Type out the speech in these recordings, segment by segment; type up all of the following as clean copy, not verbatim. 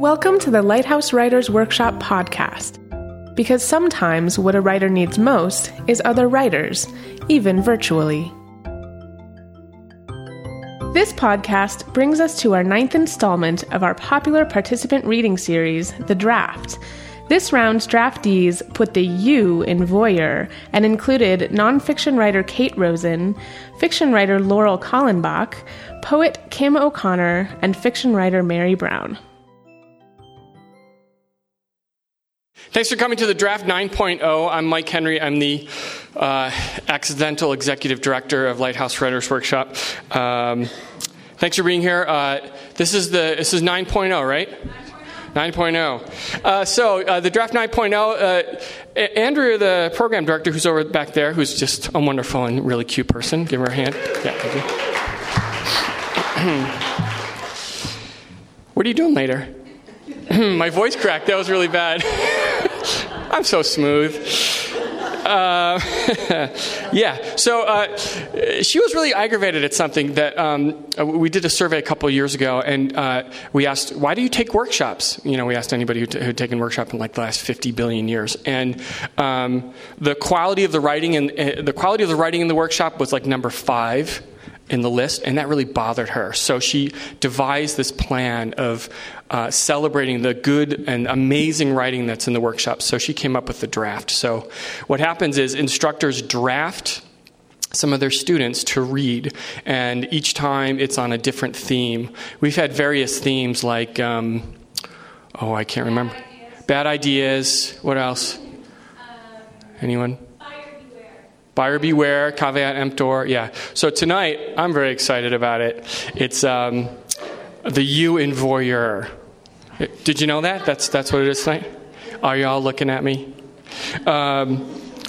Welcome to the Lighthouse Writers Workshop podcast, because sometimes what a writer needs most is other writers, even virtually. This podcast brings us to our 9th installment of our popular participant reading series, The Draft. This round's draftees put the U in voyeur and included nonfiction writer Kate Rosen, fiction writer Laurel Kallenbach, poet Kim O'Connor, and fiction writer Mary Brown. Thanks for coming to the Draft 9.0. I'm Mike Henry. I'm the accidental executive director of Lighthouse Writers Workshop. Thanks for being here. This is 9.0, right? 9.0. The Draft 9.0, Andrea, the program director who's over back there, who's just a wonderful and really cute person. Give her a hand. Yeah, thank you. What are you doing later? My voice cracked. That was really bad. I'm so smooth. She was really aggravated at something that we did a survey a couple years ago, and we asked, why do you take workshops? You know, we asked anybody who'd taken workshop in like the last 50 billion years, and the quality of the writing and the quality of the writing in the workshop was like number 5 in the list, and that really bothered her. So she devised this plan of celebrating the good and amazing writing that's in the workshop. So she came up with the draft. So what happens is instructors draft some of their students to read, and each time it's on a different theme. We've had various themes like, I can't remember. Bad ideas. What else? Anyone? Buyer beware, caveat emptor, yeah. So tonight, I'm very excited about it. It's the U in voyeur. Did you know that? That's what it is tonight? Are you all looking at me? And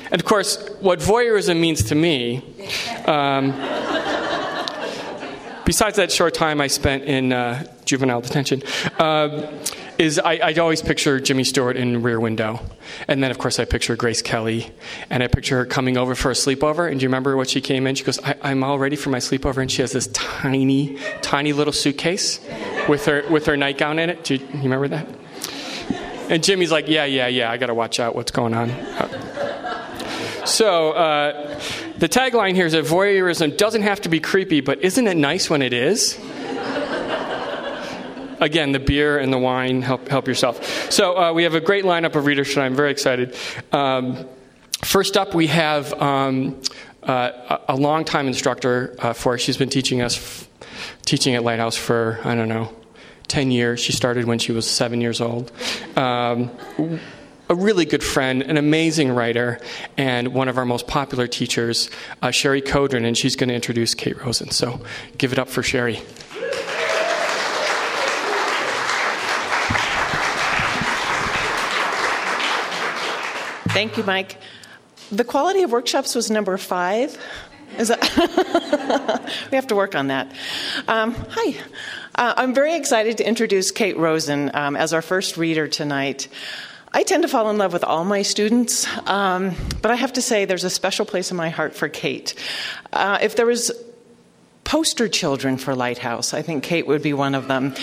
of course, what voyeurism means to me, besides that short time I spent in juvenile detention, is I'd always picture Jimmy Stewart in Rear Window. And then, of course, I picture Grace Kelly. And I picture her coming over for a sleepover. And do you remember what she came in? She goes, I'm all ready for my sleepover. And she has this tiny, tiny little suitcase with her nightgown in it. Do you remember that? And Jimmy's like, yeah, I got to watch out what's going on. So the tagline here is that voyeurism doesn't have to be creepy, but isn't it nice when it is? Again, the beer and the wine, help yourself. So we have a great lineup of readers tonight. I'm very excited. First up, we have a longtime instructor she's been teaching at Lighthouse for, 10 years. She started when she was 7 years old. A really good friend, an amazing writer, and one of our most popular teachers, Sherry Codron, and she's going to introduce Kate Rosen. So give it up for Sherry. Thank you, Mike. The quality of workshops was number 5. We have to work on that. Hi. I'm very excited to introduce Kate Rosen as our first reader tonight. I tend to fall in love with all my students, but I have to say there's a special place in my heart for Kate. If there was poster children for Lighthouse, I think Kate would be one of them.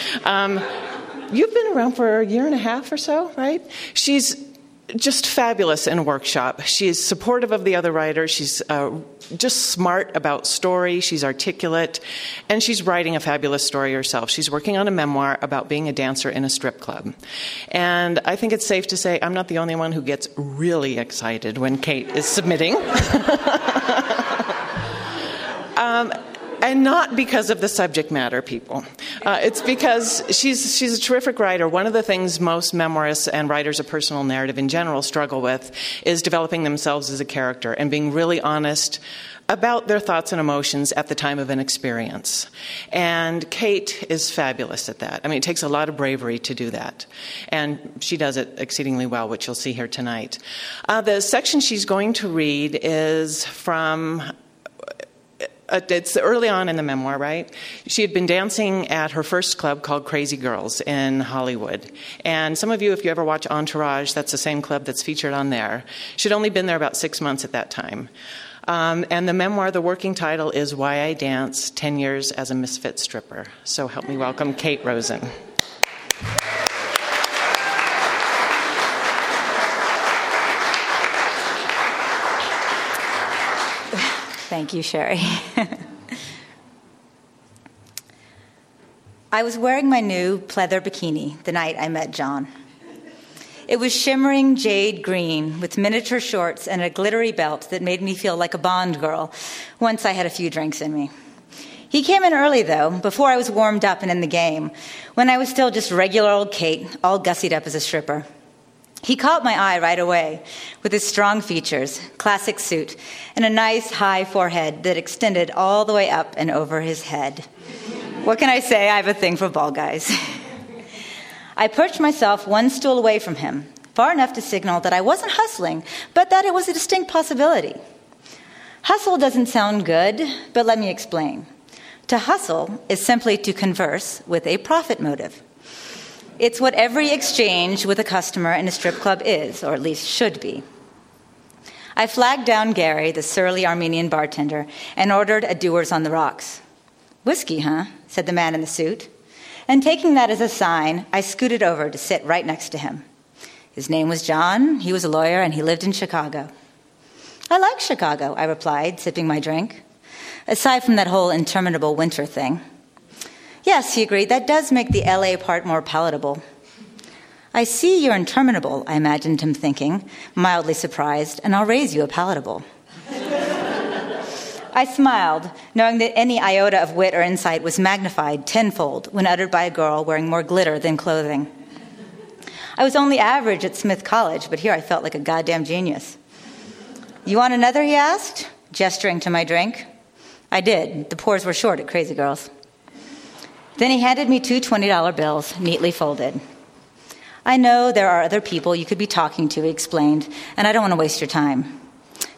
You've been around for a year and a half or so, right? She's just fabulous in workshop. She's supportive of the other writers. She's just smart about story. She's articulate. And she's writing a fabulous story herself. She's working on a memoir about being a dancer in a strip club. And I think it's safe to say I'm not the only one who gets really excited when Kate is submitting. And not because of the subject matter, people. It's because she's a terrific writer. One of the things most memoirists and writers of personal narrative in general struggle with is developing themselves as a character and being really honest about their thoughts and emotions at the time of an experience. And Kate is fabulous at that. I mean, it takes a lot of bravery to do that. And she does it exceedingly well, which you'll see here tonight. The section she's going to read is from... It's early on in the memoir, right? She had been dancing at her first club called Crazy Girls in Hollywood. And some of you, if you ever watch Entourage, that's the same club that's featured on there. She'd only been there about 6 months at that time. And the memoir, the working title is Why I Dance, 10 Years as a Misfit Stripper. So help me welcome Kate Rosen. Thank you, Sherry. I was wearing my new pleather bikini the night I met John. It was shimmering jade green with miniature shorts and a glittery belt that made me feel like a Bond girl once I had a few drinks in me. He came in early, though, before I was warmed up and in the game, when I was still just regular old Kate, all gussied up as a stripper. He caught my eye right away with his strong features, classic suit, and a nice high forehead that extended all the way up and over his head. What can I say? I have a thing for bald guys. I perched myself one stool away from him, far enough to signal that I wasn't hustling, but that it was a distinct possibility. Hustle doesn't sound good, but let me explain. To hustle is simply to converse with a profit motive. It's what every exchange with a customer in a strip club is, or at least should be. I flagged down Gary, the surly Armenian bartender, and ordered a Doers on the Rocks. "Whiskey, huh?" said the man in the suit. And taking that as a sign, I scooted over to sit right next to him. His name was John, he was a lawyer, and he lived in Chicago. "I like Chicago," I replied, sipping my drink, aside from that whole interminable winter thing. "Yes," he agreed, "that does make the L.A. part more palatable." "I see you're interminable," I imagined him thinking, mildly surprised, "and I'll raise you a palatable." I smiled, knowing that any iota of wit or insight was magnified tenfold when uttered by a girl wearing more glitter than clothing. I was only average at Smith College, but here I felt like a goddamn genius. "You want another?" he asked, gesturing to my drink. I did. The pours were short at Crazy Girls. Then he handed me two $20 bills, neatly folded. "I know there are other people you could be talking to," he explained, "and I don't want to waste your time."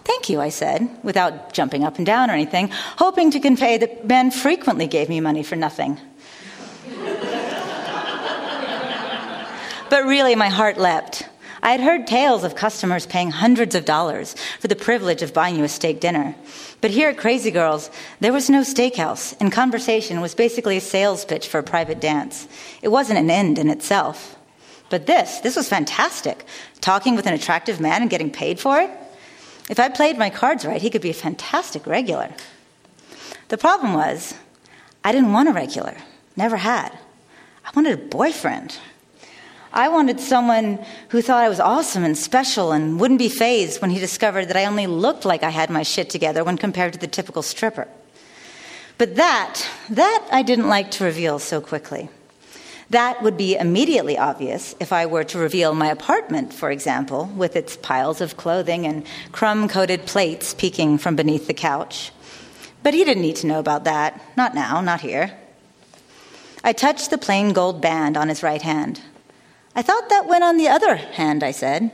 "Thank you," I said, without jumping up and down or anything, hoping to convey that men frequently gave me money for nothing. But really, my heart leapt. I had heard tales of customers paying hundreds of dollars for the privilege of buying you a steak dinner. But here at Crazy Girls, there was no steakhouse, and conversation was basically a sales pitch for a private dance. It wasn't an end in itself. But this was fantastic. Talking with an attractive man and getting paid for it. If I played my cards right, he could be a fantastic regular. The problem was, I didn't want a regular. Never had. I wanted a boyfriend. I wanted someone who thought I was awesome and special and wouldn't be fazed when he discovered that I only looked like I had my shit together when compared to the typical stripper. But that I didn't like to reveal so quickly. That would be immediately obvious if I were to reveal my apartment, for example, with its piles of clothing and crumb-coated plates peeking from beneath the couch. But he didn't need to know about that. Not now, not here. I touched the plain gold band on his right hand. "I thought that went on the other hand," I said.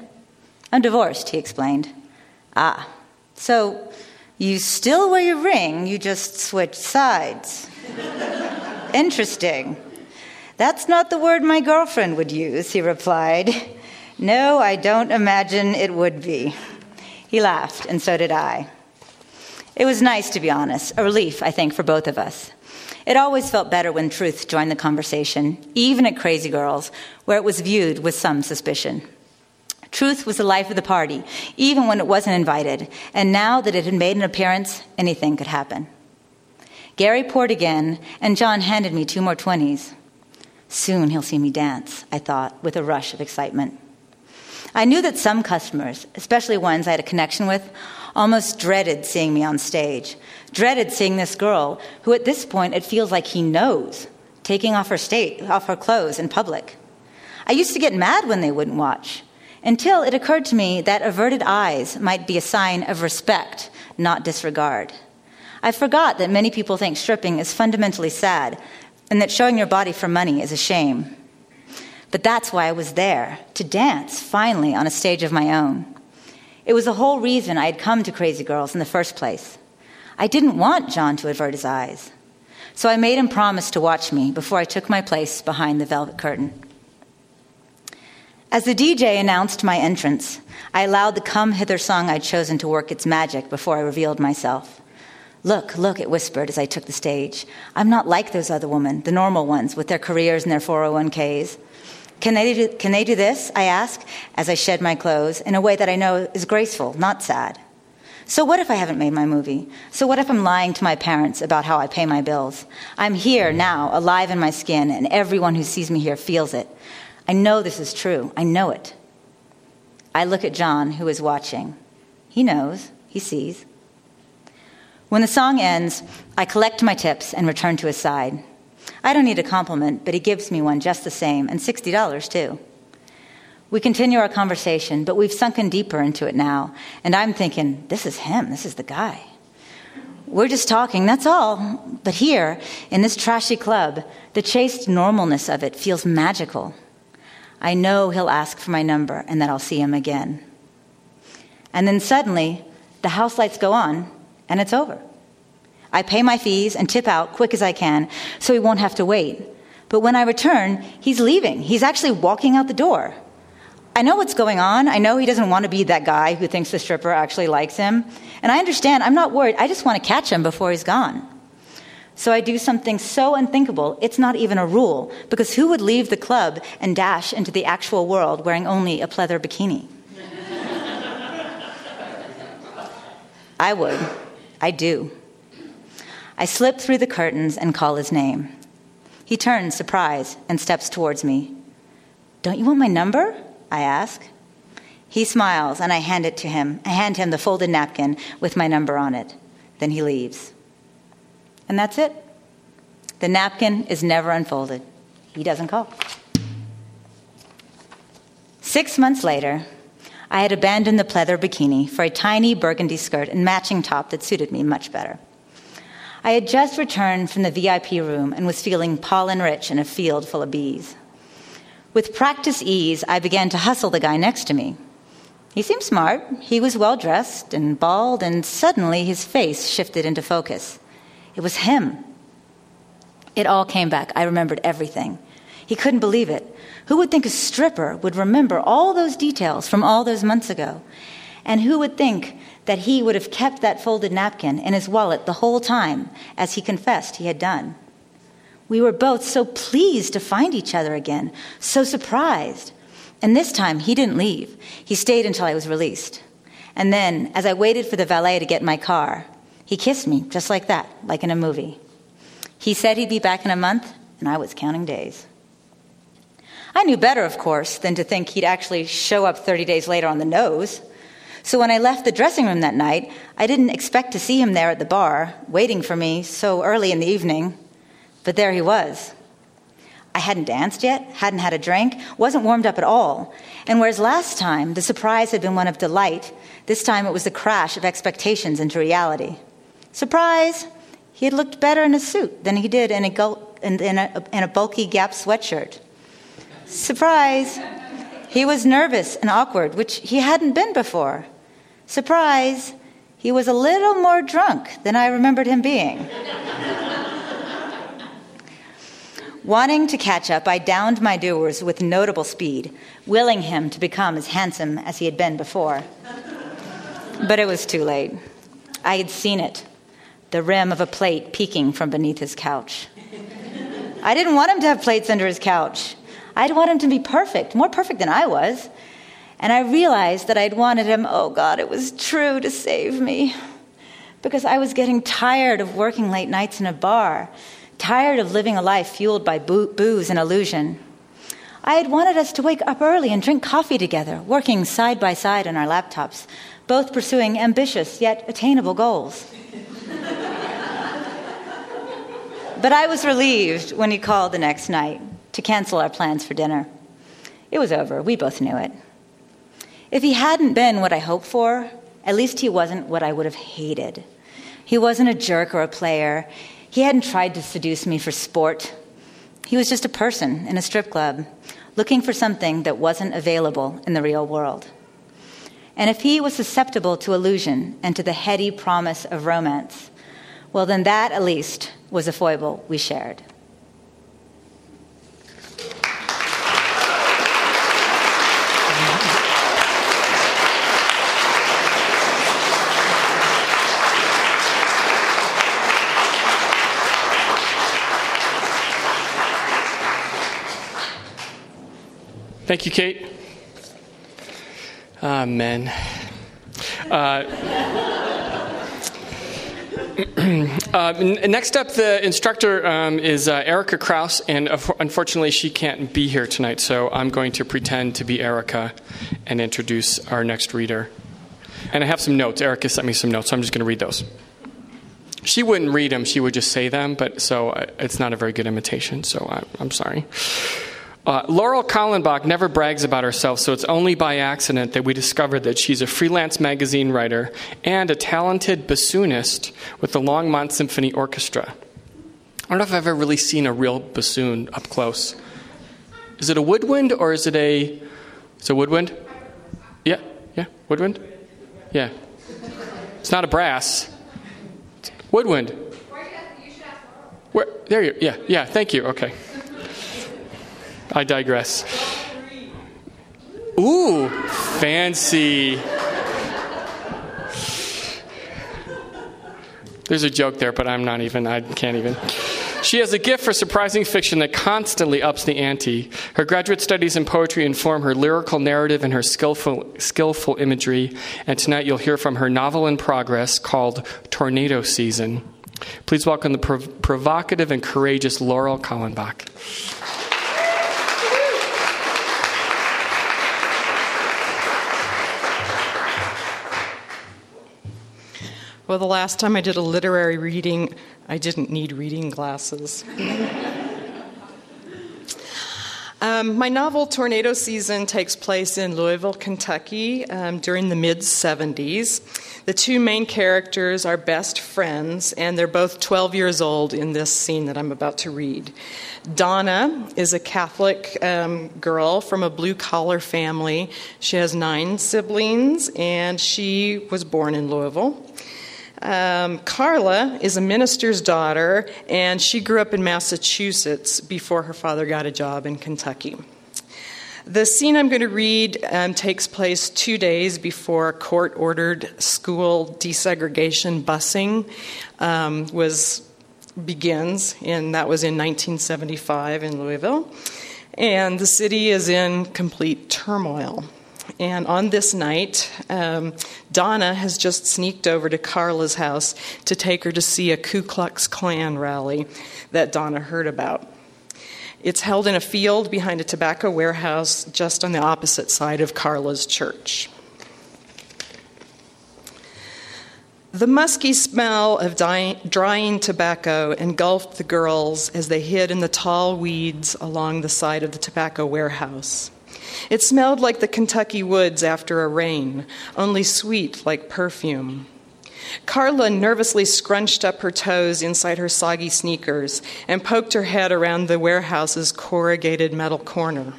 "I'm divorced," he explained. "Ah, so you still wear your ring, you just switched sides." "Interesting. That's not the word my girlfriend would use," he replied. "No, I don't imagine it would be." He laughed, and so did I. It was nice, to be honest, a relief, I think, for both of us. It always felt better when truth joined the conversation, even at Crazy Girls, where it was viewed with some suspicion. Truth was the life of the party, even when it wasn't invited, and now that it had made an appearance, anything could happen. Gary poured again, and John handed me two more 20s. Soon he'll see me dance, I thought, with a rush of excitement. I knew that some customers, especially ones I had a connection with, almost dreaded seeing me on stage, dreaded seeing this girl who at this point it feels like he knows, taking off her clothes in public. I used to get mad when they wouldn't watch, until it occurred to me that averted eyes might be a sign of respect, not disregard. I forgot that many people think stripping is fundamentally sad and that showing your body for money is a shame. But that's why I was there, to dance, finally, on a stage of my own. It was the whole reason I had come to Crazy Girls in the first place. I didn't want John to avert his eyes. So I made him promise to watch me before I took my place behind the velvet curtain. As the DJ announced my entrance, I allowed the Come Hither song I'd chosen to work its magic before I revealed myself. "Look, look," it whispered as I took the stage. "I'm not like those other women, the normal ones, with their careers and their 401ks. Can they do this?" I asked as I shed my clothes in a way that I know is graceful, not sad. So what if I haven't made my movie? So what if I'm lying to my parents about how I pay my bills? I'm here now, alive in my skin, and everyone who sees me here feels it. I know this is true. I know it. I look at John, who is watching. He knows. He sees. When the song ends, I collect my tips and return to his side. I don't need a compliment, but he gives me one just the same, and $60 too. We continue our conversation, but we've sunken deeper into it now, and I'm thinking, this is him, this is the guy. We're just talking, that's all. But here, in this trashy club, the chaste normalness of it feels magical. I know he'll ask for my number and that I'll see him again. And then suddenly, the house lights go on, and it's over. I pay my fees and tip out quick as I can so he won't have to wait. But when I return, he's leaving. He's actually walking out the door. I know what's going on. I know he doesn't want to be that guy who thinks the stripper actually likes him. And I understand. I'm not worried. I just want to catch him before he's gone. So I do something so unthinkable, it's not even a rule, because who would leave the club and dash into the actual world wearing only a pleather bikini? I would. I do. I slip through the curtains and call his name. He turns, surprised, and steps towards me. "Don't you want my number?" I ask. He smiles, and I hand it to him. I hand him the folded napkin with my number on it. Then he leaves. And that's it. The napkin is never unfolded. He doesn't call. 6 months later, I had abandoned the pleather bikini for a tiny burgundy skirt and matching top that suited me much better. I had just returned from the VIP room and was feeling pollen-rich in a field full of bees. With practice ease, I began to hustle the guy next to me. He seemed smart. He was well-dressed and bald, and suddenly his face shifted into focus. It was him. It all came back. I remembered everything. He couldn't believe it. Who would think a stripper would remember all those details from all those months ago? And who would think that he would have kept that folded napkin in his wallet the whole time, as he confessed he had done? We were both so pleased to find each other again, so surprised. And this time, he didn't leave. He stayed until I was released. And then, as I waited for the valet to get in my car, he kissed me, just like that, like in a movie. He said he'd be back in a month, and I was counting days. I knew better, of course, than to think he'd actually show up 30 days later on the nose. So when I left the dressing room that night, I didn't expect to see him there at the bar, waiting for me so early in the evening. But there he was. I hadn't danced yet, hadn't had a drink, wasn't warmed up at all. And whereas last time the surprise had been one of delight, this time it was the crash of expectations into reality. Surprise! He had looked better in a suit than he did in a bulky Gap sweatshirt. Surprise! He was nervous and awkward, which he hadn't been before. Surprise! He was a little more drunk than I remembered him being. Wanting to catch up, I downed my doers with notable speed, willing him to become as handsome as he had been before. But it was too late. I had seen it, the rim of a plate peeking from beneath his couch. I didn't want him to have plates under his couch. I'd want him to be perfect, more perfect than I was. And I realized that I'd wanted him, oh God, it was true, to save me. Because I was getting tired of working late nights in a bar, tired of living a life fueled by booze and illusion. I had wanted us to wake up early and drink coffee together, working side by side on our laptops, both pursuing ambitious yet attainable goals. But I was relieved when he called the next night to cancel our plans for dinner. It was over. We both knew it. If he hadn't been what I hoped for, at least he wasn't what I would have hated. He wasn't a jerk or a player. He hadn't tried to seduce me for sport. He was just a person in a strip club, looking for something that wasn't available in the real world. And if he was susceptible to illusion and to the heady promise of romance, well, then that, at least, was a foible we shared. Thank you, Kate. Amen. Next up, the instructor is Erica Krauss, and unfortunately she can't be here tonight, so I'm going to pretend to be Erica and introduce our next reader. And I have some notes. Erica sent me some notes, so I'm just going to read those. She wouldn't read them, she would just say them, but so it's not a very good imitation, so I'm sorry. Laurel Kallenbach never brags about herself, so it's only by accident that we discovered that she's a freelance magazine writer and a talented bassoonist with the Longmont Symphony Orchestra. I don't know if I've ever really seen a real bassoon up close. Is it a woodwind or is it a... It's a woodwind? Yeah, woodwind? Yeah. It's not a brass. It's woodwind. You should ask Laurel. There you go. Yeah, thank you. Okay. I digress. Ooh, fancy. There's a joke there, but I can't even. She has a gift for surprising fiction that constantly ups the ante. Her graduate studies in poetry inform her lyrical narrative and her skillful imagery. And tonight you'll hear from her novel in progress called Tornado Season. Please welcome the provocative and courageous Laurel Kallenbach. Well, the last time I did a literary reading, I didn't need reading glasses. My novel, Tornado Season, takes place in Louisville, Kentucky, during the mid-'70s. The two main characters are best friends, and they're both 12 years old in this scene that I'm about to read. Donna is a Catholic girl from a blue-collar family. She has 9 siblings, and she was born in Louisville. Carla is a minister's daughter, and she grew up in Massachusetts before her father got a job in Kentucky. The scene I'm going to read takes place 2 days before court-ordered school desegregation busing begins, and that was in 1975 in Louisville. And the city is in complete turmoil. And on this night, Donna has just sneaked over to Carla's house to take her to see a Ku Klux Klan rally that Donna heard about. It's held in a field behind a tobacco warehouse just on the opposite side of Carla's church. The musky smell of drying tobacco engulfed the girls as they hid in the tall weeds along the side of the tobacco warehouse. It smelled like the Kentucky woods after a rain, only sweet like perfume. Carla nervously scrunched up her toes inside her soggy sneakers and poked her head around the warehouse's corrugated metal corner.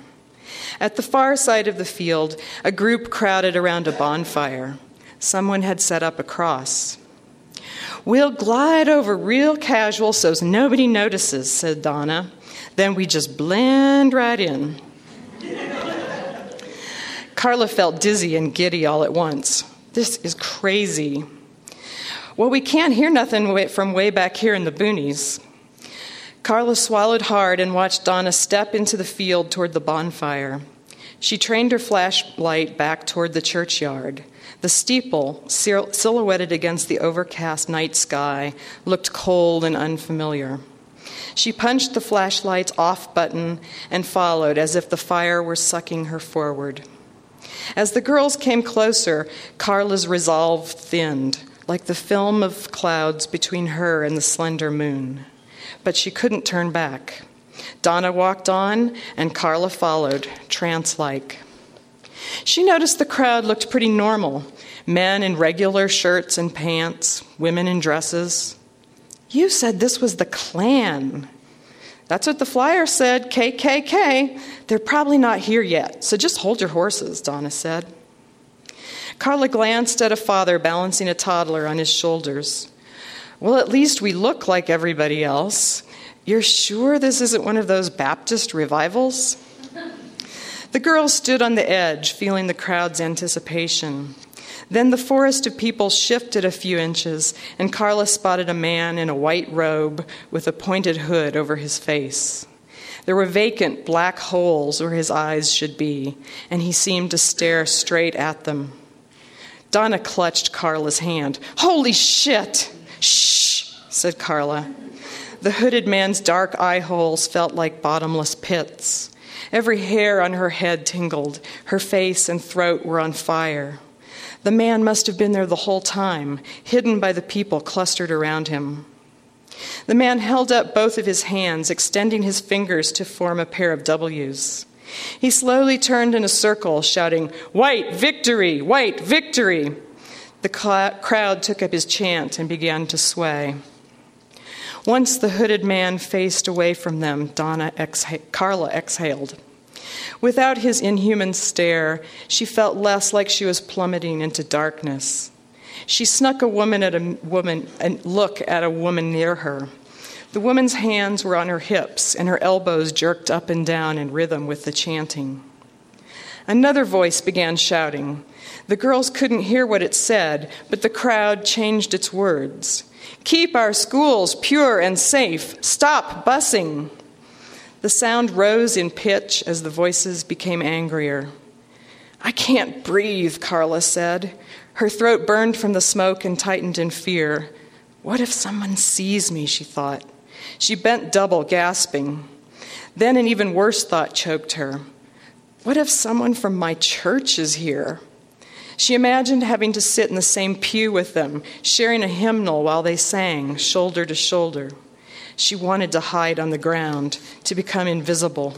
At the far side of the field, a group crowded around a bonfire. Someone had set up a cross. "We'll glide over real casual so nobody notices," said Donna. "Then we just blend right in." Carla felt dizzy and giddy all at once. This is crazy. "Well, we can't hear nothing from way back here in the boonies." Carla swallowed hard and watched Donna step into the field toward the bonfire. She trained her flashlight back toward the churchyard. The steeple, silhouetted against the overcast night sky, looked cold and unfamiliar. She punched the flashlight's off button and followed as if the fire were sucking her forward. As the girls came closer, Carla's resolve thinned, like the film of clouds between her and the slender moon. But she couldn't turn back. Donna walked on, and Carla followed, trance-like. She noticed the crowd looked pretty normal. Men in regular shirts and pants, women in dresses. "You said this was the Klan." "That's what the flyer said, KKK. They're probably not here yet, so just hold your horses," Donna said. Carla glanced at a father balancing a toddler on his shoulders. "Well, at least we look like everybody else. You're sure this isn't one of those Baptist revivals?" The girls stood on the edge, feeling the crowd's anticipation. Then the forest of people shifted a few inches, and Carla spotted a man in a white robe with a pointed hood over his face. There were vacant black holes where his eyes should be, and he seemed to stare straight at them. Donna clutched Carla's hand. "Holy shit! Shh! said Carla. The hooded man's dark eye holes felt like bottomless pits. Every hair on her head tingled. Her face and throat were on fire. The man must have been there the whole time, hidden by the people clustered around him. The man held up both of his hands, extending his fingers to form a pair of W's. He slowly turned in a circle, shouting, "White victory! White victory!" The crowd took up his chant and began to sway. Once the hooded man faced away from them, Carla exhaled. Without his inhuman stare, she felt less like she was plummeting into darkness. She snuck a look at a woman near her. The woman's hands were on her hips, and her elbows jerked up and down in rhythm with the chanting. Another voice began shouting. The girls couldn't hear what it said, but the crowd changed its words. "Keep our schools pure and safe. Stop busing." The sound rose in pitch as the voices became angrier. "I can't breathe," Carla said. Her throat burned from the smoke and tightened in fear. "What if someone sees me?" she thought. She bent double, gasping. Then an even worse thought choked her. "What if someone from my church is here?" She imagined having to sit in the same pew with them, sharing a hymnal while they sang, shoulder to shoulder. She wanted to hide on the ground, to become invisible.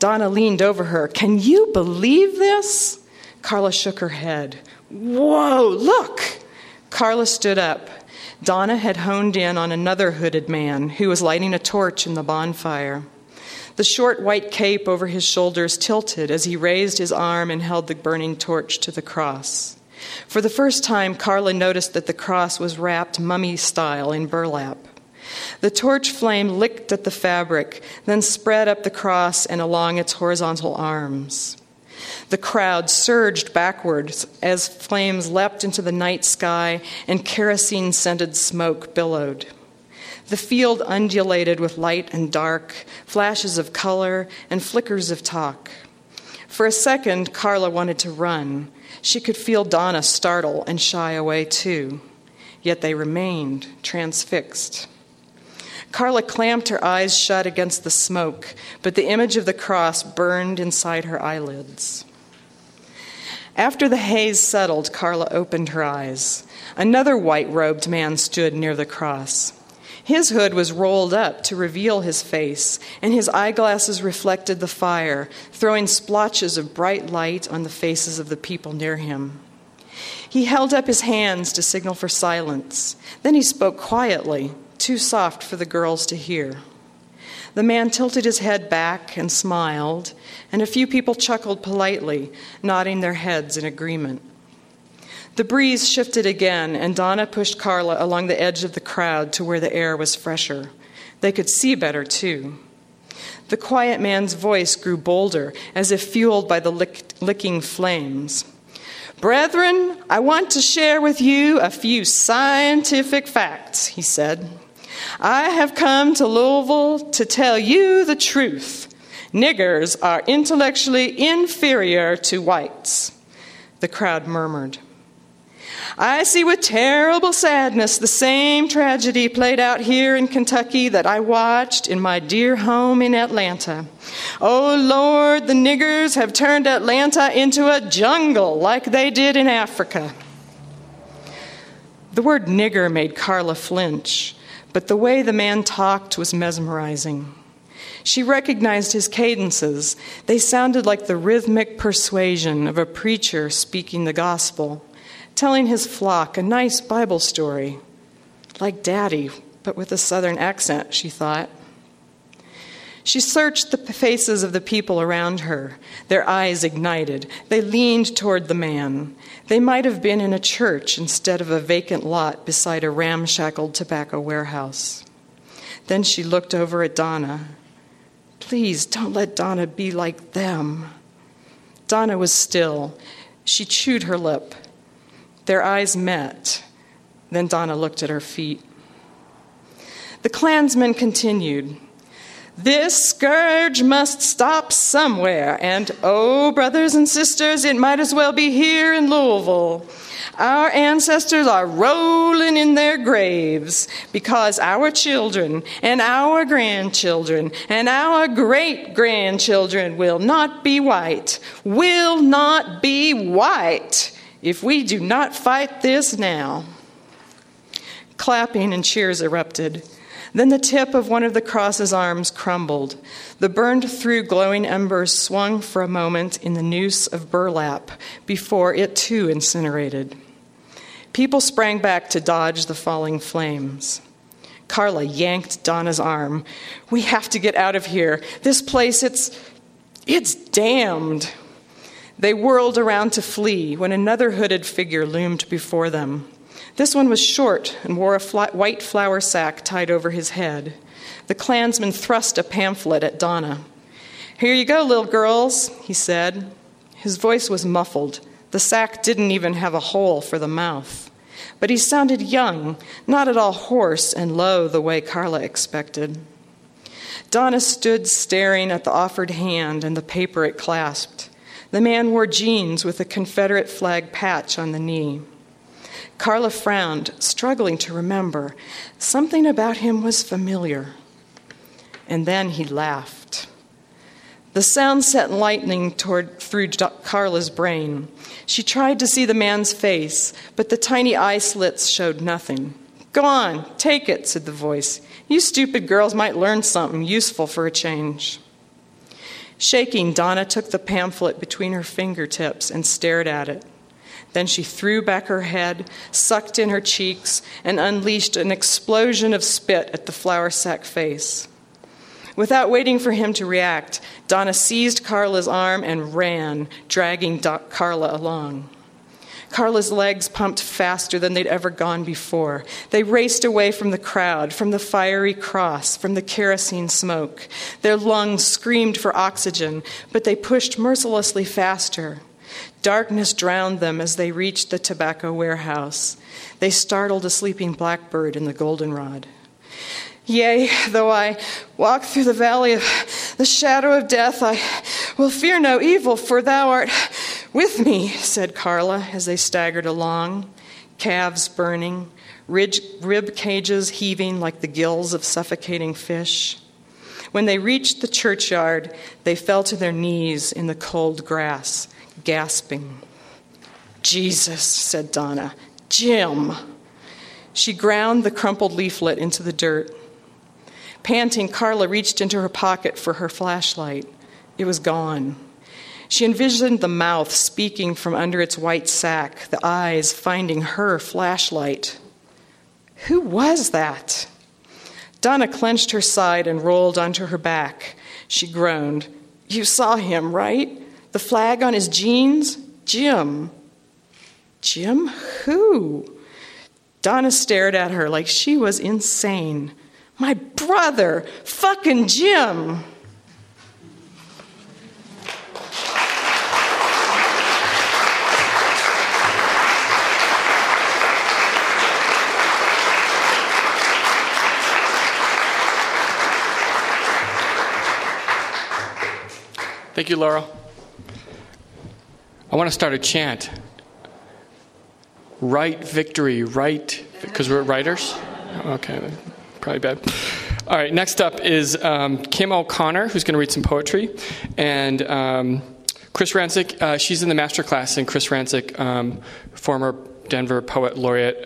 Donna leaned over her. "Can you believe this?" Carla shook her head. "Whoa, look!" Carla stood up. Donna had honed in on another hooded man who was lighting a torch in the bonfire. The short white cape over his shoulders tilted as he raised his arm and held the burning torch to the cross. For the first time, Carla noticed that the cross was wrapped mummy-style in burlap. The torch flame licked at the fabric, then spread up the cross and along its horizontal arms. The crowd surged backwards as flames leapt into the night sky and kerosene-scented smoke billowed. The field undulated with light and dark, flashes of color and flickers of talk. For a second, Carla wanted to run. She could feel Donna startle and shy away, too. Yet they remained transfixed. Carla clamped her eyes shut against the smoke, but the image of the cross burned inside her eyelids. After the haze settled, Carla opened her eyes. Another white-robed man stood near the cross. His hood was rolled up to reveal his face, and his eyeglasses reflected the fire, throwing splotches of bright light on the faces of the people near him. He held up his hands to signal for silence. Then he spoke quietly, too soft for the girls to hear. The man tilted his head back and smiled, and a few people chuckled politely, nodding their heads in agreement. The breeze shifted again, and Donna pushed Carla along the edge of the crowd to where the air was fresher. They could see better, too. The quiet man's voice grew bolder, as if fueled by the licking flames. "Brethren, I want to share with you a few scientific facts," he said. "I have come to Louisville to tell you the truth. Niggers are intellectually inferior to whites." The crowd murmured. "I see with terrible sadness the same tragedy played out here in Kentucky that I watched in my dear home in Atlanta. Oh, Lord, the niggers have turned Atlanta into a jungle like they did in Africa." The word nigger made Carla flinch, but the way the man talked was mesmerizing. She recognized his cadences. They sounded like the rhythmic persuasion of a preacher speaking the gospel, telling his flock a nice Bible story. Like Daddy, but with a southern accent, she thought. She searched the faces of the people around her. Their eyes ignited. They leaned toward the man. They might have been in a church instead of a vacant lot beside a ramshackle tobacco warehouse. Then she looked over at Donna. "Please don't let Donna be like them." Donna was still. She chewed her lip. Their eyes met. Then Donna looked at her feet. The Klansmen continued. This scourge must stop somewhere, and oh, brothers and sisters, it might as well be here in Louisville. Our ancestors are rolling in their graves because our children and our grandchildren and our great-grandchildren will not be white, if we do not fight this now. Clapping and cheers erupted. Then the tip of one of the cross's arms crumbled. The burned-through glowing embers swung for a moment in the noose of burlap before it, too, incinerated. People sprang back to dodge the falling flames. Carla yanked Donna's arm. "We have to get out of here. This place, it's damned." They whirled around to flee when another hooded figure loomed before them. This one was short and wore a white flour sack tied over his head. The Klansman thrust a pamphlet at Donna. "Here you go, little girls," he said. His voice was muffled. The sack didn't even have a hole for the mouth. But he sounded young, not at all hoarse and low the way Carla expected. Donna stood staring at the offered hand and the paper it clasped. The man wore jeans with a Confederate flag patch on the knee. Carla frowned, struggling to remember. Something about him was familiar. And then he laughed. The sound sent lightning through Carla's brain. She tried to see the man's face, but the tiny eye slits showed nothing. "Go on, take it," said the voice. "You stupid girls might learn something useful for a change." Shaking, Donna took the pamphlet between her fingertips and stared at it. Then she threw back her head, sucked in her cheeks, and unleashed an explosion of spit at the flour sack face. Without waiting for him to react, Donna seized Carla's arm and ran, dragging Carla along. Carla's legs pumped faster than they'd ever gone before. They raced away from the crowd, from the fiery cross, from the kerosene smoke. Their lungs screamed for oxygen, but they pushed mercilessly faster. Darkness drowned them as they reached the tobacco warehouse. They startled a sleeping blackbird in the goldenrod. "Yea, though I walk through the valley of the shadow of death, I will fear no evil, for thou art with me," said Carla as they staggered along, calves burning, rib cages heaving like the gills of suffocating fish. When they reached the churchyard, they fell to their knees in the cold grass, gasping. "Jesus," said Donna. "Jim." She ground the crumpled leaflet into the dirt. Panting, Carla reached into her pocket for her flashlight. It was gone. She envisioned the mouth speaking from under its white sack, the eyes finding her flashlight. Who was that? Donna clenched her side and rolled onto her back. She groaned. "You saw him, right? The flag on his jeans? Jim." Jim who? Donna stared at her like she was insane. "My brother, fucking Jim." Thank you, Laurel. I want to start a chant. Write victory, write, because we're writers? Okay, probably bad. All right, next up is Kim O'Connor, who's going to read some poetry, and Chris Ransick. She's in the master class, and Chris Ransick, former Denver Poet Laureate,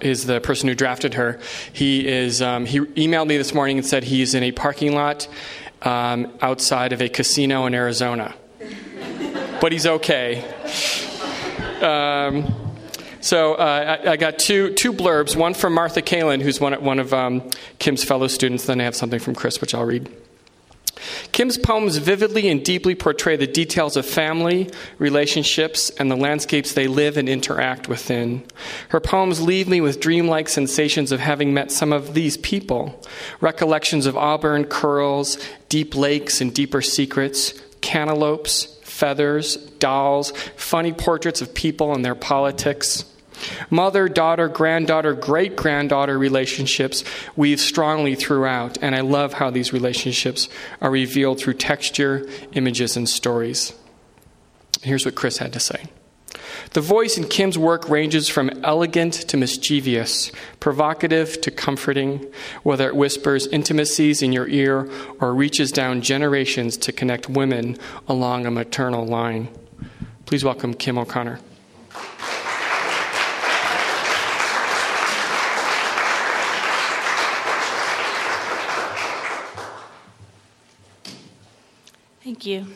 is the person who drafted her. He emailed me this morning and said he's in a parking lot outside of a casino in Arizona. But he's okay. So I got two blurbs, one from Martha Kalin, who's one of Kim's fellow students. Then I have something from Chris, which I'll read. Kim's poems vividly and deeply portray the details of family, relationships, and the landscapes they live and interact within. Her poems leave me with dreamlike sensations of having met some of these people, recollections of auburn curls, deep lakes and deeper secrets, cantaloupes, feathers, dolls, funny portraits of people and their politics. Mother, daughter, granddaughter, great-granddaughter relationships weave strongly throughout, and I love how these relationships are revealed through texture, images, and stories. Here's what Chris had to say. The voice in Kim's work ranges from elegant to mischievous, provocative to comforting, whether it whispers intimacies in your ear or reaches down generations to connect women along a maternal line. Please welcome Kim O'Connor. Thank you.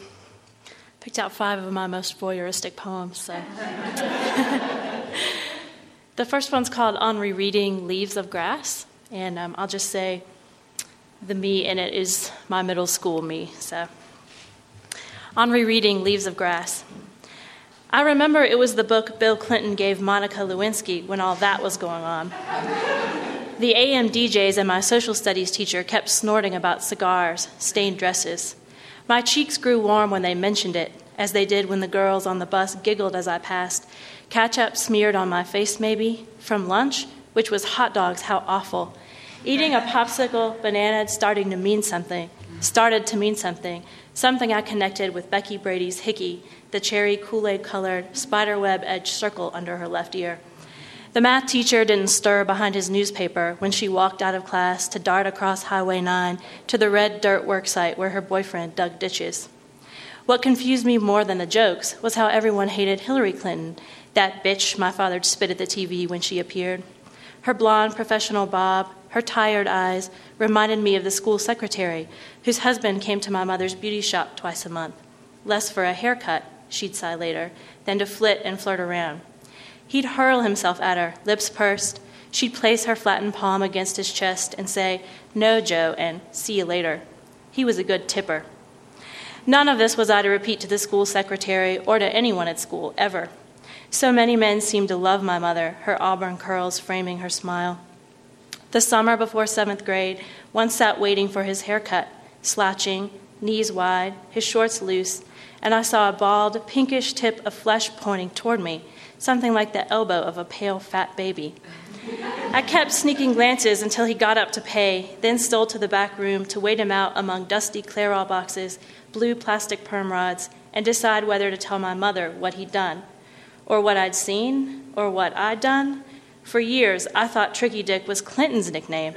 Picked out 5 of my most voyeuristic poems. So. The first one's called On Rereading Leaves of Grass, and I'll just say the me in it is my middle school me. So, On Rereading Leaves of Grass. I remember it was the book Bill Clinton gave Monica Lewinsky when all that was going on. The AM DJs and my social studies teacher kept snorting about cigars, stained dresses. My cheeks grew warm when they mentioned it, as they did when the girls on the bus giggled as I passed. Ketchup smeared on my face, maybe, from lunch, which was hot dogs, how awful. Eating a popsicle banana started to mean something, something I connected with Becky Brady's hickey, the cherry Kool-Aid-colored spiderweb-edged circle under her left ear. The math teacher didn't stir behind his newspaper when she walked out of class to dart across Highway 9 to the red dirt worksite where her boyfriend dug ditches. What confused me more than the jokes was how everyone hated Hillary Clinton, that bitch my father'd spit at the TV when she appeared. Her blonde professional bob, her tired eyes, reminded me of the school secretary, whose husband came to my mother's beauty shop twice a month. Less for a haircut, she'd sigh later, than to flit and flirt around. He'd hurl himself at her, lips pursed. She'd place her flattened palm against his chest and say, "No, Joe," and "See you later." He was a good tipper. None of this was I to repeat to the school secretary or to anyone at school, ever. So many men seemed to love my mother, her auburn curls framing her smile. The summer before 7th grade, one sat waiting for his haircut, slouching, knees wide, his shorts loose, and I saw a bald, pinkish tip of flesh pointing toward me, something like the elbow of a pale, fat baby. I kept sneaking glances until he got up to pay, then stole to the back room to wait him out among dusty Clairol boxes, blue plastic perm rods, and decide whether to tell my mother what he'd done, or what I'd seen, or what I'd done. For years, I thought Tricky Dick was Clinton's nickname.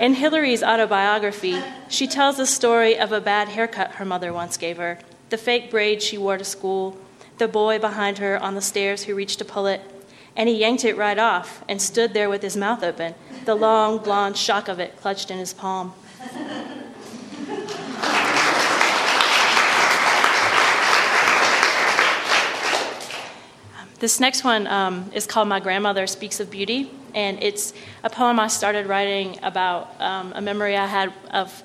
In Hillary's autobiography, she tells the story of a bad haircut her mother once gave her, the fake braid she wore to school, the boy behind her on the stairs who reached to pull it, and he yanked it right off and stood there with his mouth open, the long, blonde shock of it clutched in his palm. This next one is called My Grandmother Speaks of Beauty, and it's a poem I started writing about a memory I had of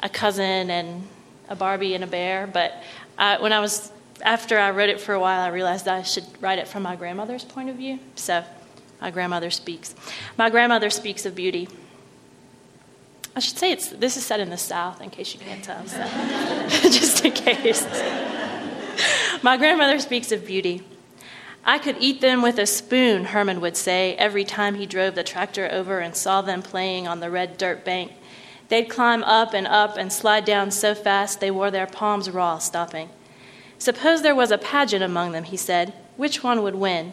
a cousin and a Barbie and a bear, but after I read it for a while, I realized I should write it from my grandmother's point of view. So, My Grandmother Speaks. My grandmother speaks of beauty. I should say this is set in the South, in case you can't tell. So. Just in case. My grandmother speaks of beauty. I could eat them with a spoon, Herman would say, every time he drove the tractor over and saw them playing on the red dirt bank. They'd climb up and slide down so fast they wore their palms raw, stopping. Suppose there was a pageant among them, he said. Which one would win?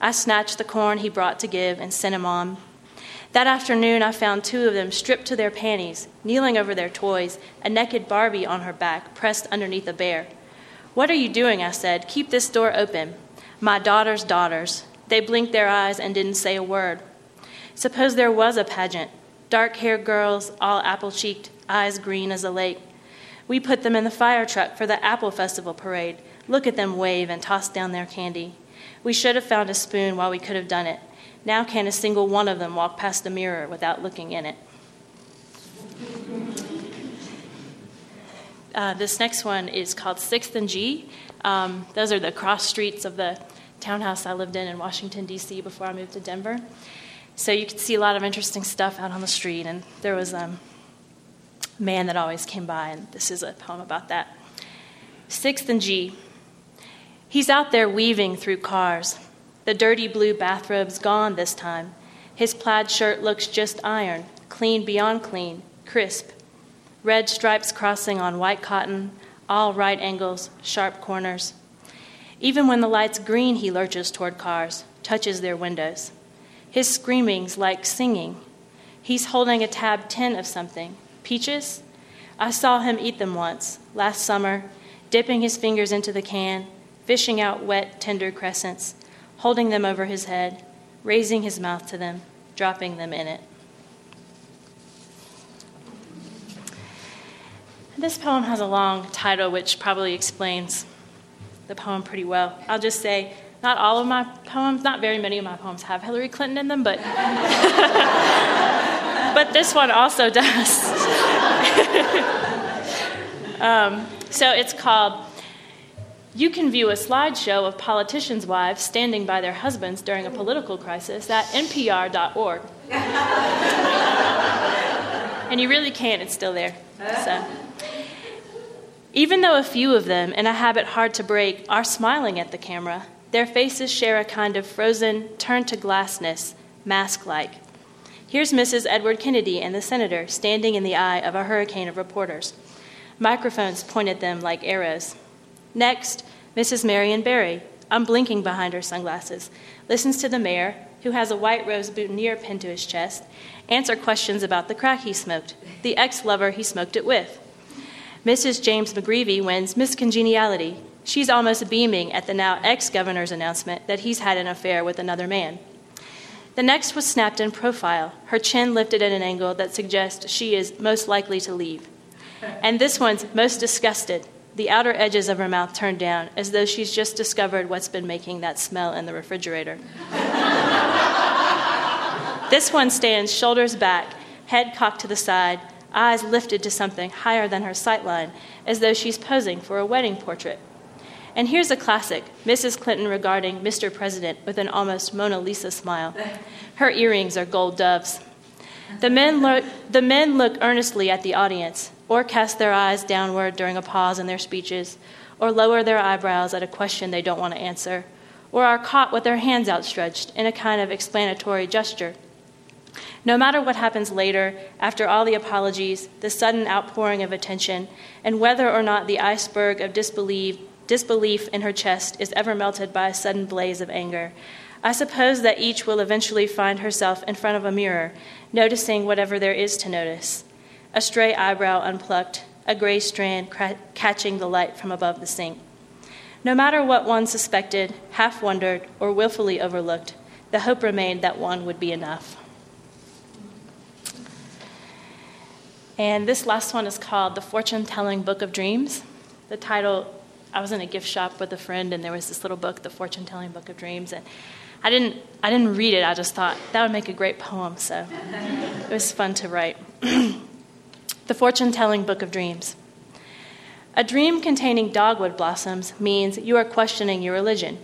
I snatched the corn he brought to give and sent him on. That afternoon, I found 2 of them stripped to their panties, kneeling over their toys, a naked Barbie on her back, pressed underneath a bear. What are you doing? I said. Keep this door open. My daughter's daughters. They blinked their eyes and didn't say a word. Suppose there was a pageant. Dark-haired girls, all apple-cheeked, eyes green as a lake. We put them in the fire truck for the Apple Festival parade. Look at them wave and toss down their candy. We should have found a spoon while we could have done it. Now can't a single one of them walk past the mirror without looking in it. This next one is called 6th and G. Those are the cross streets of the townhouse I lived in Washington, D.C. before I moved to Denver. So you could see a lot of interesting stuff out on the street, and there was man that always came by, and this is a poem about that. 6th and G. He's out there weaving through cars. the dirty blue bathrobe's gone this time. His plaid shirt looks just iron, clean beyond clean, crisp. Red stripes crossing on white cotton, all right angles, sharp corners. Even when the light's green, he lurches toward cars, touches their windows. His screaming's like singing. He's holding a tab 10 of something. Peaches? I saw him eat them once, last summer, dipping his fingers into the can, fishing out wet, tender crescents, holding them over his head, raising his mouth to them, dropping them in it. This poem has a long title, which probably explains the poem pretty well. I'll just say, not all of my poems, not very many of my poems have Hillary Clinton in them, but but this one also does. So it's called, "You Can View a Slideshow of Politicians' Wives Standing by Their Husbands During a Political Crisis" at npr.org. And you really can't, it's still there. So. Even though a few of them, in a habit hard to break, are smiling at the camera, their faces share a kind of frozen, turned-to-glassness, mask-like. Here's Mrs. Edward Kennedy and the senator standing in the eye of a hurricane of reporters. Microphones point at them like arrows. Next, Mrs. Marion Barry, unblinking behind her sunglasses, listens to the mayor, who has a white rose boutonniere pinned to his chest, answer questions about the crack he smoked, the ex-lover he smoked it with. Mrs. James McGreevey wins Miss Congeniality. She's almost beaming at the now ex-governor's announcement that he's had an affair with another man. The next was snapped in profile, her chin lifted at an angle that suggests she is most likely to leave. And this one's most disgusted, the outer edges of her mouth turned down, as though she's just discovered what's been making that smell in the refrigerator. This one stands shoulders back, head cocked to the side, eyes lifted to something higher than her sightline, as though she's posing for a wedding portrait. And here's a classic, Mrs. Clinton regarding Mr. President with an almost Mona Lisa smile. Her earrings are gold doves. The men look earnestly at the audience, or cast their eyes downward during a pause in their speeches, or lower their eyebrows at a question they don't want to answer, or are caught with their hands outstretched in a kind of explanatory gesture. No matter what happens later, after all the apologies, the sudden outpouring of attention, and whether or not the iceberg of disbelief in her chest is ever melted by a sudden blaze of anger, I suppose that each will eventually find herself in front of a mirror, noticing whatever there is to notice. A stray eyebrow unplucked, a gray strand catching the light from above the sink. No matter what one suspected, half wondered, or willfully overlooked, the hope remained that one would be enough. And this last one is called "The Fortune-Telling Book of Dreams." The title, I was in a gift shop with a friend, and there was this little book, "The Fortune-Telling Book of Dreams," and I didn't read it. I just thought that would make a great poem, so it was fun to write. The Fortune-Telling Book of Dreams. A dream containing dogwood blossoms means you are questioning your religion.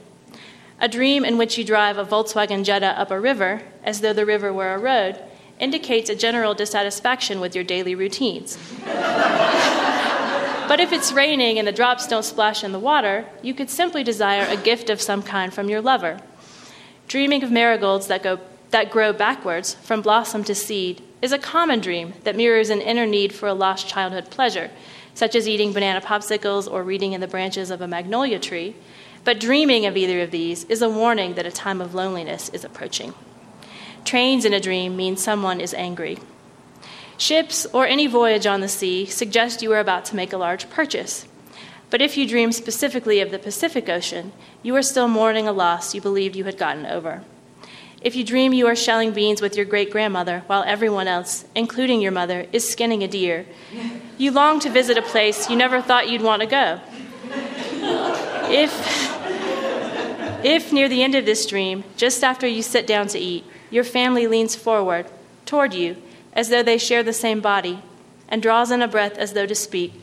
A dream in which you drive a Volkswagen Jetta up a river, as though the river were a road, indicates a general dissatisfaction with your daily routines. But if it's raining and the drops don't splash in the water, you could simply desire a gift of some kind from your lover. Dreaming of marigolds that grow backwards from blossom to seed is a common dream that mirrors an inner need for a lost childhood pleasure, such as eating banana popsicles or reading in the branches of a magnolia tree, but dreaming of either of these is a warning that a time of loneliness is approaching. Trains in a dream mean someone is angry. Ships or any voyage on the sea suggest you are about to make a large purchase, but if you dream specifically of the Pacific Ocean, you are still mourning a loss you believed you had gotten over. If you dream you are shelling beans with your great-grandmother while everyone else, including your mother, is skinning a deer, you long to visit a place you never thought you'd want to go. If near the end of this dream, just after you sit down to eat, your family leans forward, toward you, as though they share the same body, and draws in a breath as though to speak,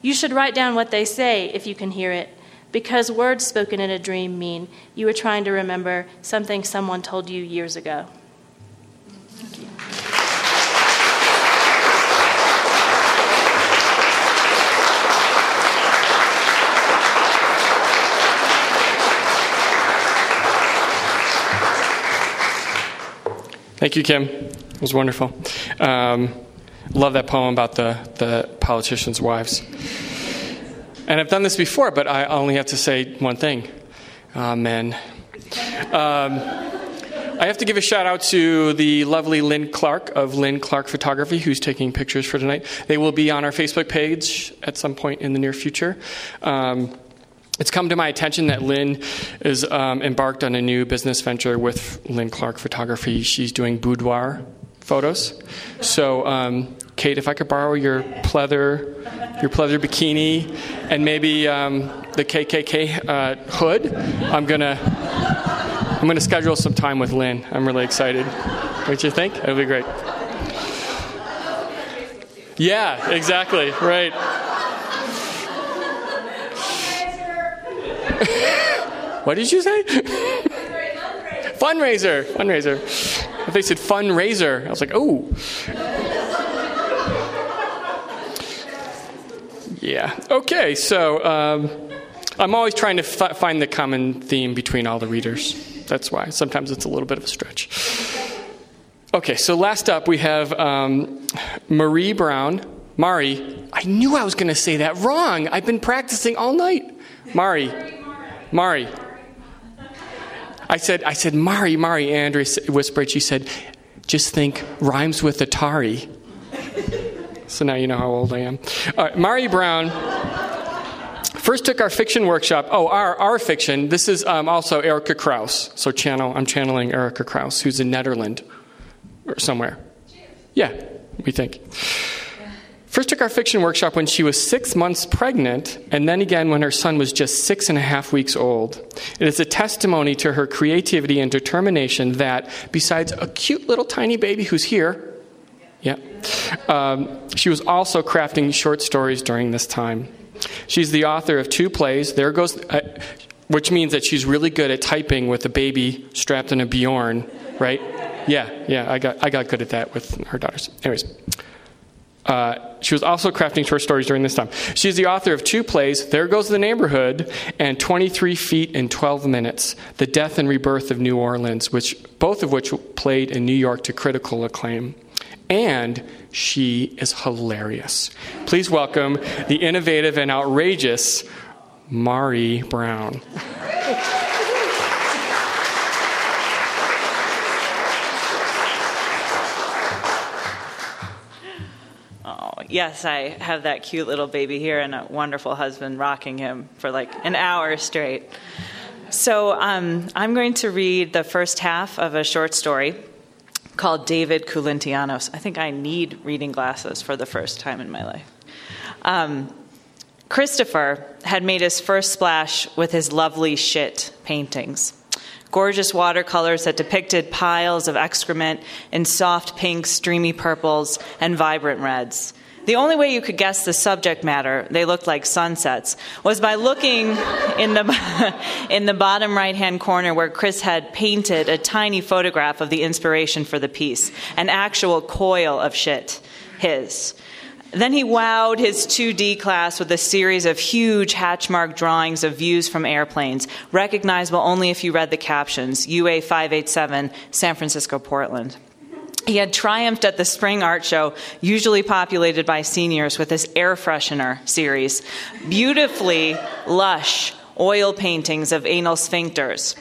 you should write down what they say if you can hear it, because words spoken in a dream mean you were trying to remember something someone told you years ago. Thank you. Thank you, Kim. It was wonderful. Love that poem about the politicians' wives. And I've done this before, but I only have to say one thing. Amen. I have to give a shout out to the lovely Lynn Clark of Lynn Clark Photography, who's taking pictures for tonight. They will be on our Facebook page at some point in the near future. It's come to my attention that Lynn is embarked on a new business venture with Lynn Clark Photography. She's doing boudoir photos. So, Kate, if I could borrow your pleather bikini, and maybe the KKK hood, I'm gonna schedule some time with Lynn. I'm really excited. Don't you think? It'll be great. Yeah, exactly. Right. What did you say? Fundraiser. If they said fundraiser, I was like, oh. Yeah. Okay, so I'm always trying to find the common theme between all the readers. That's why. Sometimes it's a little bit of a stretch. Okay, so last up we have Mary Brown. Mari. I knew I was going to say that wrong. I've been practicing all night. Mari. I said, Mari, Andrea whispered. She said, just think, rhymes with Atari. So now you know how old I am. All right, Mari Brown first took our fiction workshop. Oh, our fiction. This is also Erica Krauss. So I'm channeling Erica Krauss, who's in Netherlands or somewhere. Yeah, we think. First took our fiction workshop when she was 6 months pregnant, and then again when her son was just 6.5 weeks old. It is a testimony to her creativity and determination that, besides a cute little tiny baby who's here, she was also crafting short stories during this time. She's the author of 2 plays, There Goes, which means that she's really good at typing with a baby strapped in a Bjorn, right? Yeah, I got good at that with her daughters. Anyways. She was also crafting short stories during this time. She's the author of 2 plays, There Goes the Neighborhood, and 23 Feet in 12 Minutes, The Death and Rebirth of New Orleans, both of which played in New York to critical acclaim. And she is hilarious. Please welcome the innovative and outrageous Mari Brown. Yes, I have that cute little baby here and a wonderful husband rocking him for like an hour straight. So I'm going to read the first half of a short story called David Kulintianos. I think I need reading glasses for the first time in my life. Christopher had made his first splash with his lovely shit paintings. Gorgeous watercolors that depicted piles of excrement in soft pinks, streamy purples, and vibrant reds. The only way you could guess the subject matter, they looked like sunsets, was by looking in the bottom right-hand corner where Chris had painted a tiny photograph of the inspiration for the piece, an actual coil of shit, his. Then he wowed his 2D class with a series of huge hatchmark drawings of views from airplanes, recognizable only if you read the captions, UA 587, San Francisco, Portland. He had triumphed at the spring art show, usually populated by seniors, with his air freshener series. Beautifully lush oil paintings of anal sphincters,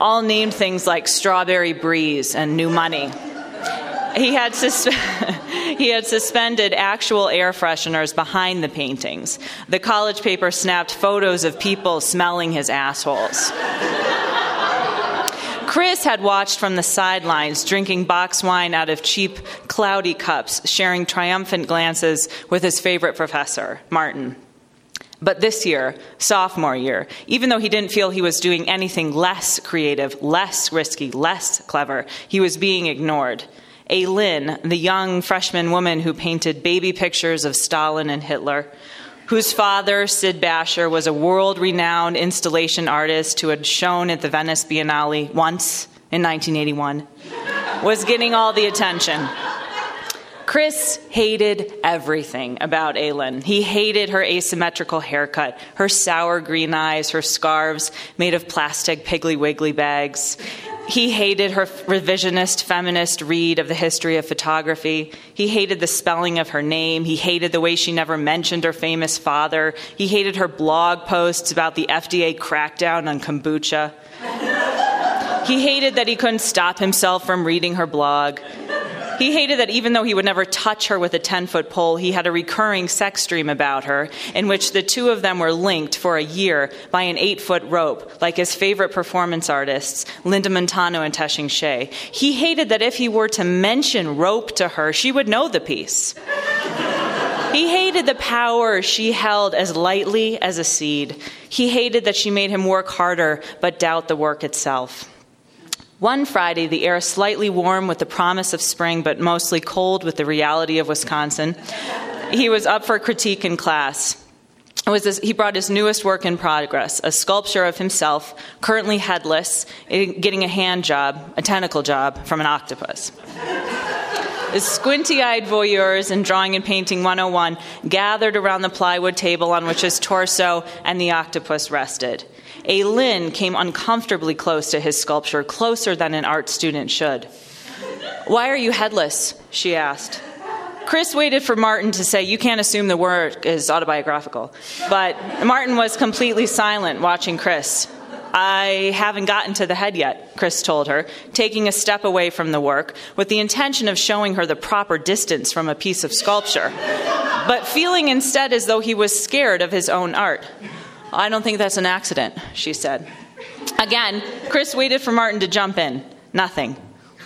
all named things like Strawberry Breeze and New Money. He had suspended actual air fresheners behind the paintings. The college paper snapped photos of people smelling his assholes. Chris had watched from the sidelines, drinking box wine out of cheap, cloudy cups, sharing triumphant glances with his favorite professor, Martin. But this year, sophomore year, even though he didn't feel he was doing anything less creative, less risky, less clever, he was being ignored. Aylin, the young freshman woman who painted baby pictures of Stalin and Hitler, whose father, Sid Basher, was a world-renowned installation artist who had shown at the Venice Biennale once in 1981, was getting all the attention. Chris hated everything about Aylin. He hated her asymmetrical haircut, her sour green eyes, her scarves made of plastic piggly wiggly bags. He hated her revisionist feminist read of the history of photography. He hated the spelling of her name. He hated the way she never mentioned her famous father. He hated her blog posts about the FDA crackdown on kombucha. He hated that he couldn't stop himself from reading her blog. He hated that even though he would never touch her with a 10-foot pole, he had a recurring sex dream about her in which the two of them were linked for a year by an 8-foot rope, like his favorite performance artists, Linda Montano and Tesh Shea. He hated that if he were to mention rope to her, she would know the piece. He hated the power she held as lightly as a seed. He hated that she made him work harder but doubt the work itself. One Friday, the air slightly warm with the promise of spring, but mostly cold with the reality of Wisconsin, he was up for critique in class. He brought his newest work in progress, a sculpture of himself, currently headless, getting a hand job, a tentacle job, from an octopus. The squinty-eyed voyeurs in Drawing and Painting 101 gathered around the plywood table on which his torso and the octopus rested. Aylin came uncomfortably close to his sculpture, closer than an art student should. "Why are you headless?" she asked. Chris waited for Martin to say, "You can't assume the work is autobiographical." But Martin was completely silent, watching Chris. "I haven't gotten to the head yet," Chris told her, taking a step away from the work with the intention of showing her the proper distance from a piece of sculpture, but feeling instead as though he was scared of his own art. "I don't think that's an accident," she said. Again, Chris waited for Martin to jump in. Nothing.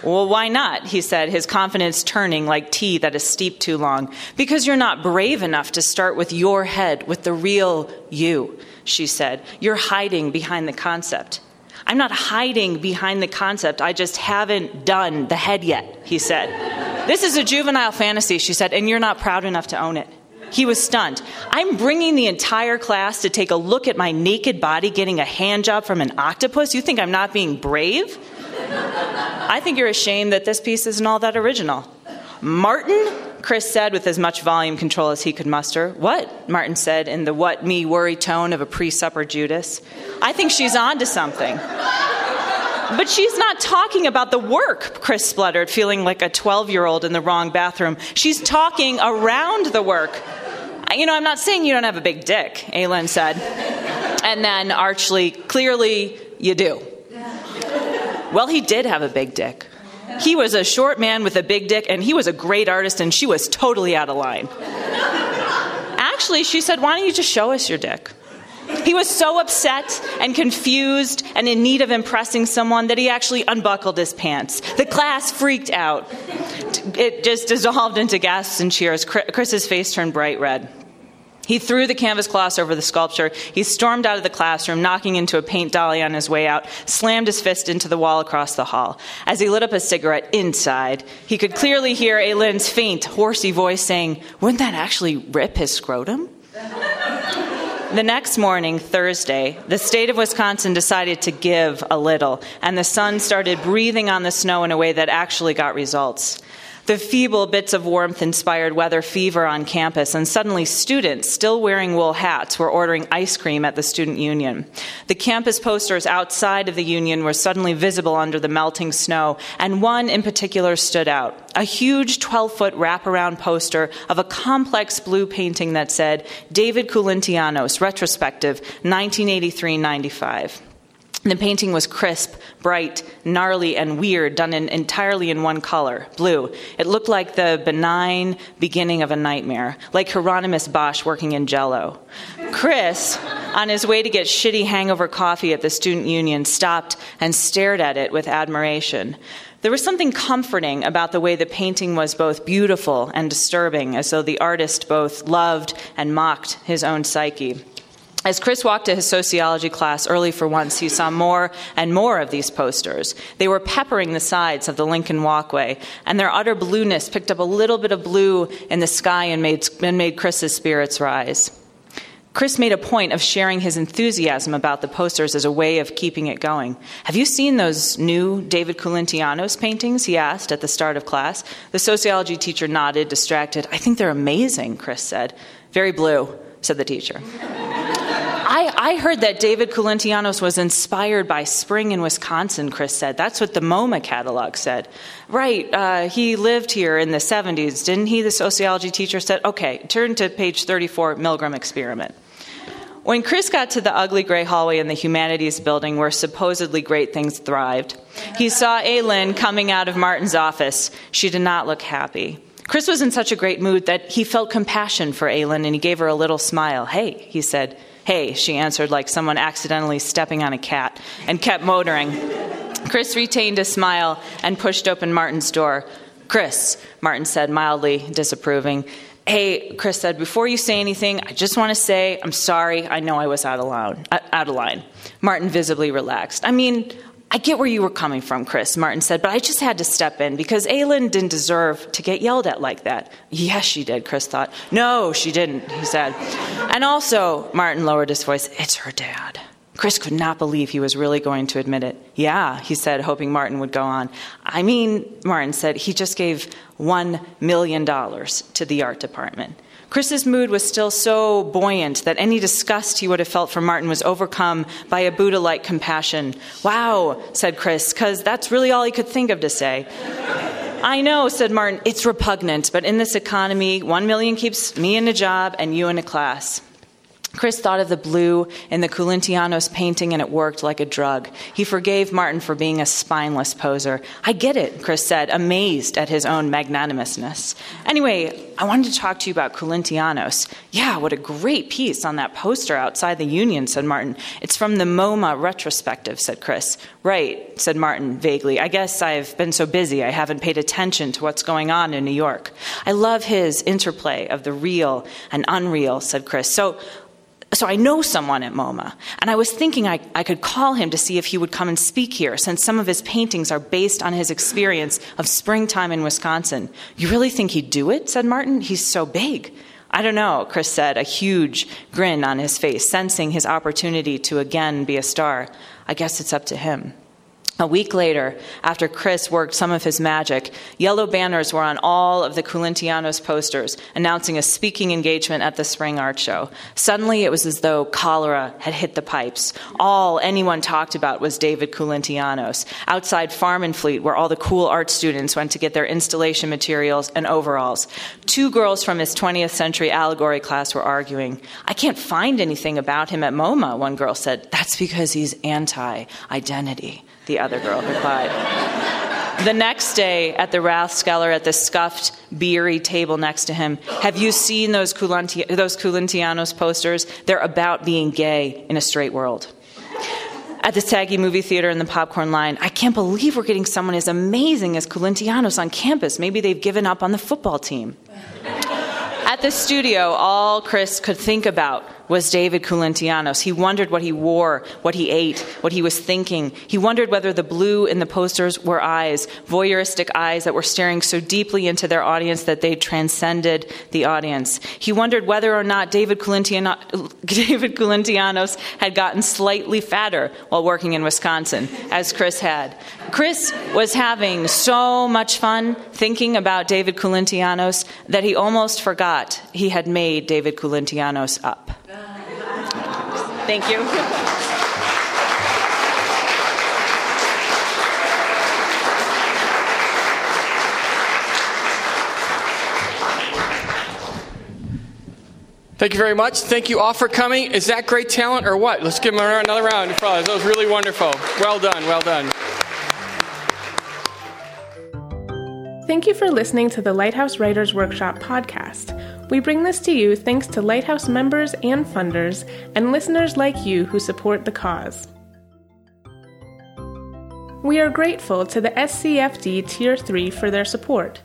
"Well, why not?" he said, his confidence turning like tea that is steeped too long. "Because you're not brave enough to start with your head, with the real you," she said. "You're hiding behind the concept." "I'm not hiding behind the concept. I just haven't done the head yet," he said. "This is a juvenile fantasy," she said, "and you're not proud enough to own it." He was stunned. "I'm bringing the entire class to take a look at my naked body getting a hand job from an octopus? You think I'm not being brave? I think you're ashamed that this piece isn't all that original." "Martin," Chris said with as much volume control as he could muster. "What?" Martin said in the what-me-worry tone of a pre-supper Judas. "I think she's on to something." "But she's not talking about the work," Chris spluttered, feeling like a 12-year-old in the wrong bathroom. "She's talking around the work." "You know, I'm not saying you don't have a big dick," Aylin said. And then archly, "Clearly, you do." Well, he did have a big dick. He was a short man with a big dick, and he was a great artist, and she was totally out of line. Actually, she said, "Why don't you just show us your dick?" He was so upset and confused and in need of impressing someone that he actually unbuckled his pants. The class freaked out. It just dissolved into gasps and cheers. Chris's face turned bright red. He threw the canvas cloth over the sculpture. He stormed out of the classroom, knocking into a paint dolly on his way out, slammed his fist into the wall across the hall. As he lit up a cigarette inside, he could clearly hear Aylin's faint, horsey voice saying, "Wouldn't that actually rip his scrotum?" The next morning, Thursday, the state of Wisconsin decided to give a little, and the sun started breathing on the snow in a way that actually got results. The feeble bits of warmth inspired weather fever on campus, and suddenly students, still wearing wool hats, were ordering ice cream at the student union. The campus posters outside of the union were suddenly visible under the melting snow, and one in particular stood out. A huge 12-foot wraparound poster of a complex blue painting that said, "David Kulintianos, Retrospective, 1983-95. The painting was crisp, bright, gnarly, and weird, done entirely in one color, blue. It looked like the benign beginning of a nightmare, like Hieronymus Bosch working in Jell-O. Chris, on his way to get shitty hangover coffee at the student union, stopped and stared at it with admiration. There was something comforting about the way the painting was both beautiful and disturbing, as though the artist both loved and mocked his own psyche. As Chris walked to his sociology class early for once, he saw more and more of these posters. They were peppering the sides of the Lincoln walkway, and their utter blueness picked up a little bit of blue in the sky and made Chris's spirits rise. Chris made a point of sharing his enthusiasm about the posters as a way of keeping it going. "Have you seen those new David Kulintianos paintings?" he asked at the start of class. The sociology teacher nodded, distracted. "I think they're amazing," Chris said. "Very blue," said the teacher. I heard that David Kulintianos was inspired by spring in Wisconsin, Chris said. That's what the MoMA catalog said. Right, he lived here in the 70s, didn't he? The sociology teacher said. Okay, turn to page 34, Milgram experiment. When Chris got to the ugly gray hallway in the humanities building where supposedly great things thrived, he saw Aylin coming out of Martin's office. She did not look happy. Chris was in such a great mood that he felt compassion for Aylin, and he gave her a little smile. Hey, he said. Hey, she answered like someone accidentally stepping on a cat, and kept motoring. Chris retained a smile and pushed open Martin's door. Chris, Martin said, mildly disapproving. Hey, Chris said, before you say anything, I just want to say I'm sorry. I know I was out of line. Martin visibly relaxed. I mean, I get where you were coming from, Chris, Martin said, but I just had to step in because Aylin didn't deserve to get yelled at like that. Yes, she did, Chris thought. No, she didn't, he said. And also, Martin lowered his voice, it's her dad. Chris could not believe he was really going to admit it. Yeah, he said, hoping Martin would go on. I mean, Martin said, he just gave $1 million to the art department. Chris's mood was still so buoyant that any disgust he would have felt for Martin was overcome by a Buddha-like compassion. Wow, said Chris, because that's really all he could think of to say. I know, said Martin, it's repugnant, but in this economy, 1 million keeps me in a job and you in a class. Chris thought of the blue in the Kulintianos painting, and it worked like a drug. He forgave Martin for being a spineless poser. I get it, Chris said, amazed at his own magnanimousness. Anyway, I wanted to talk to you about Kulintianos. Yeah, what a great piece on that poster outside the Union, said Martin. It's from the MoMA retrospective, said Chris. Right, said Martin, vaguely. I guess I've been so busy I haven't paid attention to what's going on in New York. I love his interplay of the real and unreal, said Chris. So I know someone at MoMA, and I was thinking I could call him to see if he would come and speak here, since some of his paintings are based on his experience of springtime in Wisconsin. You really think he'd do it, said Martin? He's so big. I don't know, Chris said, a huge grin on his face, sensing his opportunity to again be a star. I guess it's up to him. A week later, after Chris worked some of his magic, yellow banners were on all of the Kulintianos posters announcing a speaking engagement at the Spring Art Show. Suddenly, it was as though cholera had hit the pipes. All anyone talked about was David Kulintianos, outside Farm and Fleet, where all the cool art students went to get their installation materials and overalls. Two girls from his 20th century allegory class were arguing. I can't find anything about him at MoMA, one girl said. That's because he's anti-identity. The other girl replied. The next day at the Rathskeller, at the scuffed, beery table next to him, have you seen those Kulintianos posters? They're about being gay in a straight world. At the Saggy Movie Theater in the Popcorn Line, I can't believe we're getting someone as amazing as Kulintianos on campus. Maybe they've given up on the football team. At the studio, all Chris could think about was David Kulintianos. He wondered what he wore, what he ate, what he was thinking. He wondered whether the blue in the posters were eyes, voyeuristic eyes that were staring so deeply into their audience that they transcended the audience. He wondered whether or not David Kulintianos had gotten slightly fatter while working in Wisconsin, as Chris had. Chris was having so much fun thinking about David Kulintianos that he almost forgot he had made David Kulintianos up. Thank you. Thank you very much. Thank you all for coming. Is that great talent or what? Let's give them another round of applause. That was really wonderful. Well done, well done. Thank you for listening to the Lighthouse Writers Workshop podcast. We bring this to you thanks to Lighthouse members and funders and listeners like you who support the cause. We are grateful to the SCFD Tier 3 for their support.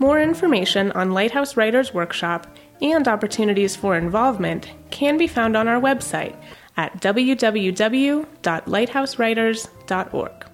More information on Lighthouse Writers Workshop and opportunities for involvement can be found on our website at www.lighthousewriters.org.